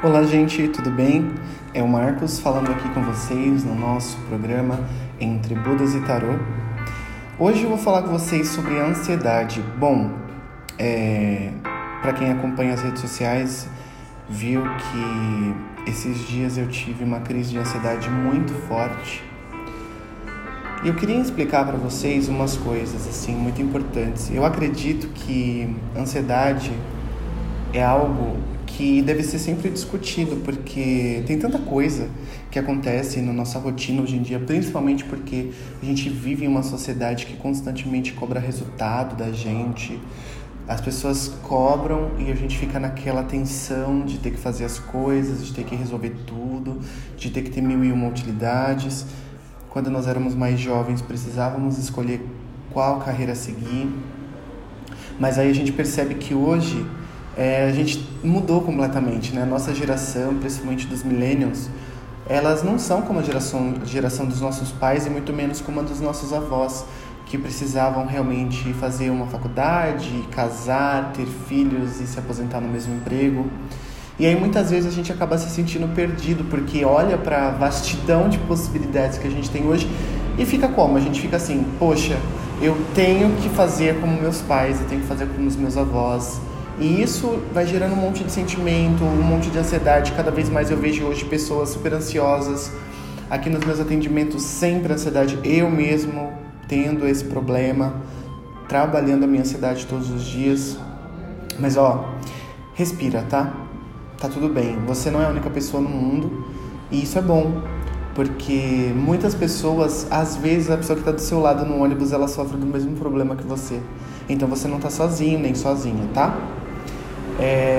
Olá gente, tudo bem? É o Marcos falando aqui com vocês no nosso programa Entre Budas e Tarot. Hoje eu vou falar com vocês sobre ansiedade. Bom, para quem acompanha as redes sociais, viu que esses dias eu tive uma crise de ansiedade muito forte. E eu queria explicar para vocês umas coisas assim muito importantes. Eu acredito que ansiedade é algo que deve ser sempre discutido, porque tem tanta coisa que acontece na nossa rotina hoje em dia, principalmente porque a gente vive em uma sociedade que constantemente cobra resultado da gente. As pessoas cobram e a gente fica naquela tensão de ter que fazer as coisas, de ter que resolver tudo, de ter que ter 1001 utilidades. Quando nós éramos mais jovens, precisávamos escolher qual carreira seguir. Mas aí a gente percebe que hoje a gente mudou completamente, né? A nossa geração, principalmente dos millennials, elas não são como a geração dos nossos pais e muito menos como a dos nossos avós, que precisavam realmente fazer uma faculdade, casar, ter filhos e se aposentar no mesmo emprego. E aí muitas vezes a gente acaba se sentindo perdido, porque olha para a vastidão de possibilidades que a gente tem hoje e fica como? A gente fica assim, poxa, eu tenho que fazer como meus pais, eu tenho que fazer como os meus avós. E isso vai gerando um monte de sentimento, um monte de ansiedade. Cada vez mais eu vejo hoje pessoas super ansiosas. Aqui nos meus atendimentos, sempre ansiedade. Eu mesmo tendo esse problema, trabalhando a minha ansiedade todos os dias. Mas ó, respira, tá? Tá tudo bem. Você não é a única pessoa no mundo. E isso é bom, porque muitas pessoas, às vezes a pessoa que tá do seu lado no ônibus, ela sofre do mesmo problema que você. Então você não tá sozinho, nem sozinha, tá?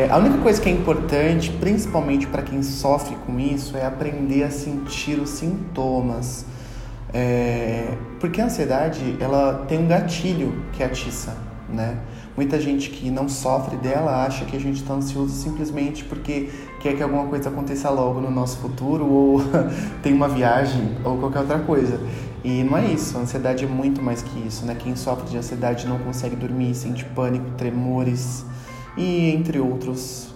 A única coisa que é importante, principalmente para quem sofre com isso, é aprender a sentir os sintomas. Porque a ansiedade, ela tem um gatilho que atiça, né? Muita gente que não sofre dela acha que a gente está ansioso simplesmente porque quer que alguma coisa aconteça logo no nosso futuro, ou tem uma viagem, ou qualquer outra coisa. E não é isso, a ansiedade é muito mais que isso, né? Quem sofre de ansiedade não consegue dormir, sente pânico, tremores e entre outros.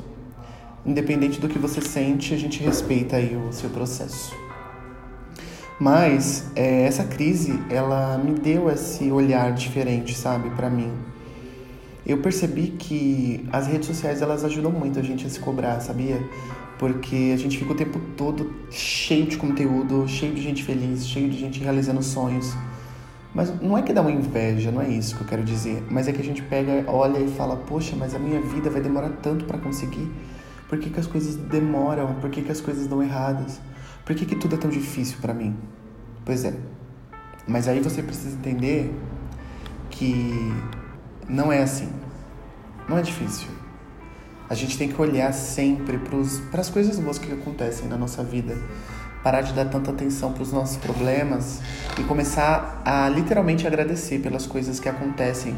Independente do que você sente, a gente respeita aí o seu processo. Mas essa crise, ela me deu esse olhar diferente, sabe, pra mim. Eu percebi que as redes sociais, elas ajudam muito a gente a se cobrar, sabia? Porque a gente fica o tempo todo cheio de conteúdo, cheio de gente feliz, cheio de gente realizando sonhos. Mas não é que dá uma inveja, não é isso que eu quero dizer. Mas é que a gente pega, olha e fala, poxa, mas a minha vida vai demorar tanto pra conseguir? Por que as coisas demoram? Por que as coisas dão erradas? Por que tudo é tão difícil pra mim? Pois é. Mas aí você precisa entender que não é assim. Não é difícil. A gente tem que olhar sempre pras coisas boas que acontecem na nossa vida. Parar de dar tanta atenção para os nossos problemas e começar a literalmente agradecer pelas coisas que acontecem.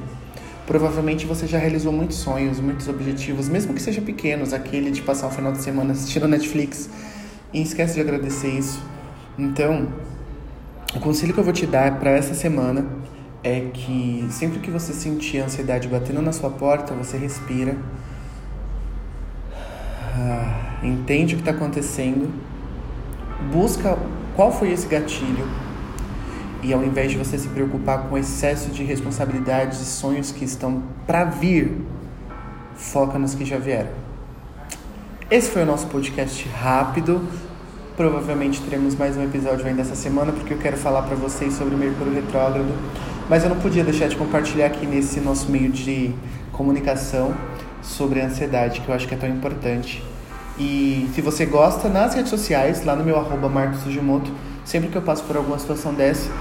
Provavelmente você já realizou muitos sonhos, muitos objetivos, mesmo que sejam pequenos, aquele de passar o final de semana assistindo Netflix, e esquece de agradecer isso. Então, o conselho que eu vou te dar para essa semana é que sempre que você sentir a ansiedade batendo na sua porta, você respira, entende o que está acontecendo, busca qual foi esse gatilho e, ao invés de você se preocupar com o excesso de responsabilidades e sonhos que estão para vir, foca nos que já vieram. Esse foi o nosso podcast rápido. Provavelmente teremos mais um episódio ainda essa semana, porque eu quero falar para vocês sobre Mercúrio Retrógrado, mas eu não podia deixar de compartilhar aqui nesse nosso meio de comunicação sobre a ansiedade, que eu acho que é tão importante. E se você gosta, nas redes sociais, lá no meu @marcosjimoto, sempre que eu passo por alguma situação dessa,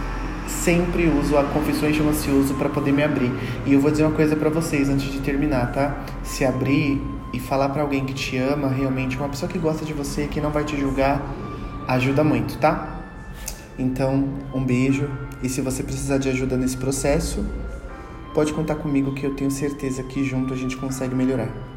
sempre uso a Confissões de um Ansioso para poder me abrir. E eu vou dizer uma coisa para vocês antes de terminar, tá? Se abrir e falar para alguém que te ama realmente, uma pessoa que gosta de você, que não vai te julgar, ajuda muito, tá? Então, um beijo. E se você precisar de ajuda nesse processo, pode contar comigo, que eu tenho certeza que junto a gente consegue melhorar.